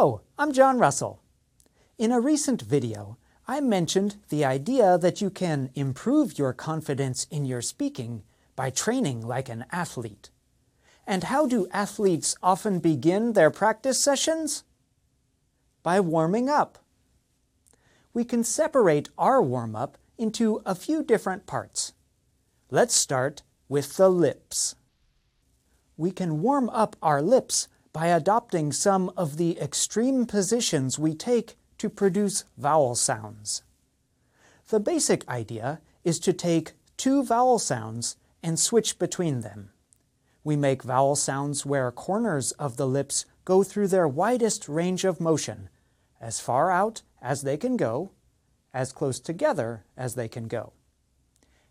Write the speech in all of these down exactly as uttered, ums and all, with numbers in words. Hello, I'm John Russell. In a recent video, I mentioned the idea that you can improve your confidence in your speaking by training like an athlete. And how do athletes often begin their practice sessions? By warming up. We can separate our warm-up into a few different parts. Let's start with the lips. We can warm up our lips by adopting some of the extreme positions we take to produce vowel sounds. The basic idea is to take two vowel sounds and switch between them. We make vowel sounds where corners of the lips go through their widest range of motion, as far out as they can go, as close together as they can go.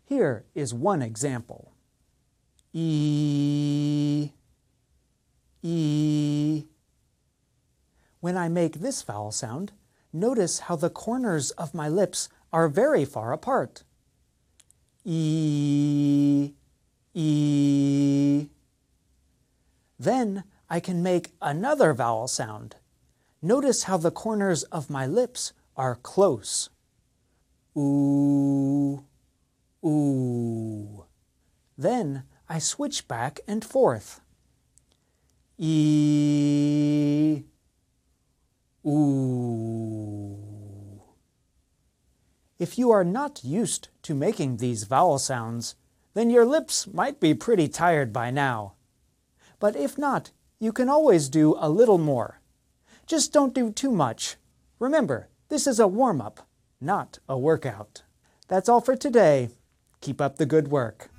Here is one example. E, E. When I make this vowel sound, notice how the corners of my lips are very far apart. E, E. Then I can make another vowel sound. Notice how the corners of my lips are close. Ooh, ooh. Then I switch back and forth. E, ooh. If you are not used to making these vowel sounds, then your lips might be pretty tired by now. But if not, you can always do a little more. Just don't do too much. Remember, this is a warm-up, not a workout. That's all for today. Keep up the good work.